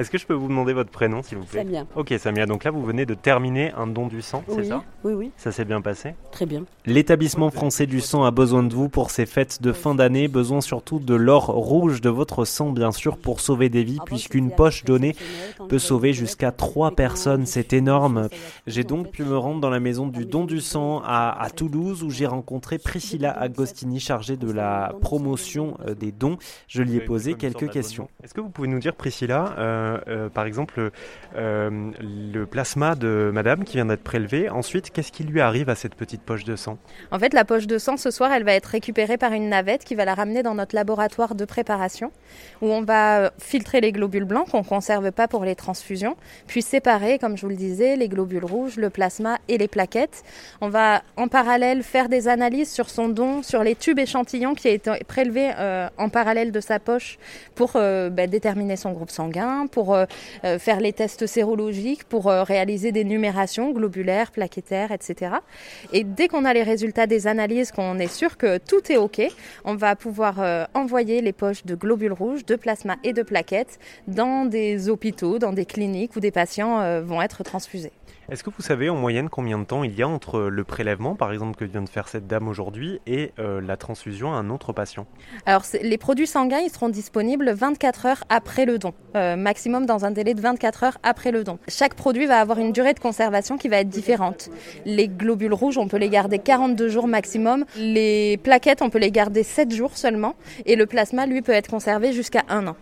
Est-ce que je peux vous demander votre prénom, s'il vous plaît ? Samia. Ok, Samia, donc là, vous venez de terminer un don du sang, c'est ça ? Oui. Ça s'est bien passé ? Très bien. L'établissement français du sang a besoin de vous pour ces fêtes de fin d'année, besoin surtout de l'or rouge de votre sang, bien sûr, pour sauver des vies, puisqu'une poche donnée peut sauver jusqu'à 3 personnes, c'est énorme. J'ai donc pu me rendre dans la maison du don du sang à Toulouse, où j'ai rencontré Priscilla Agostini, chargée de la promotion des dons. Je lui ai posé quelques questions. Est-ce que vous pouvez nous dire, Priscilla, par exemple, le plasma de madame qui vient d'être prélevé, ensuite, qu'est-ce qui lui arrive à cette petite poche de sang ? En fait, la poche de sang, ce soir, elle va être récupérée par une navette qui va la ramener dans notre laboratoire de préparation, où on va filtrer les globules blancs qu'on ne conserve pas pour les transfusions, puis séparer, comme je vous le disais, les globules rouges, le plasma et les plaquettes. On va en parallèle faire des analyses sur son don, sur les tubes échantillons qui a été prélevé en parallèle de sa poche pour déterminer son groupe sanguin, pour faire les tests sérologiques, pour réaliser des numérations globulaires, plaquettaires, etc. Et dès qu'on a les résultats des analyses, qu'on est sûr que tout est OK, on va pouvoir envoyer les poches de globules rouges, de plasma et de plaquettes dans des hôpitaux, dans des cliniques où des patients vont être transfusés. Est-ce que vous savez en moyenne combien de temps il y a entre le prélèvement, par exemple, que vient de faire cette dame aujourd'hui et la transfusion à un autre patient ? Alors, les produits sanguins, ils seront disponibles 24 heures après le don, maximum dans un délai de 24 heures après le don. Chaque produit va avoir une durée de conservation qui va être différente. Les globules rouges, on peut les garder 42 jours maximum. Les plaquettes, on peut les garder 7 jours seulement. Et le plasma, lui, peut être conservé jusqu'à 1 an.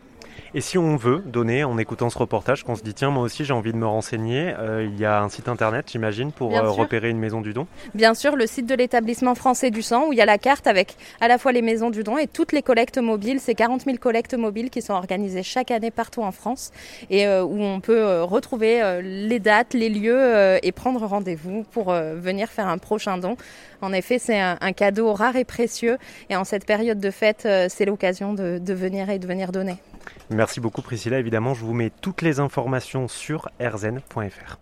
Et si on veut donner, en écoutant ce reportage, qu'on se dit « tiens, moi aussi j'ai envie de me renseigner », il y a un site internet, j'imagine, pour repérer une maison du don ? Bien sûr, le site de l'établissement français du sang, où il y a la carte avec à la fois les maisons du don et toutes les collectes mobiles. C'est 40 000 collectes mobiles qui sont organisées chaque année partout en France et où on peut retrouver les dates, les lieux et prendre rendez-vous pour venir faire un prochain don. En effet, c'est un cadeau rare et précieux et en cette période de fête, c'est l'occasion de venir donner. Merci beaucoup Priscilla, évidemment je vous mets toutes les informations sur rzen.fr.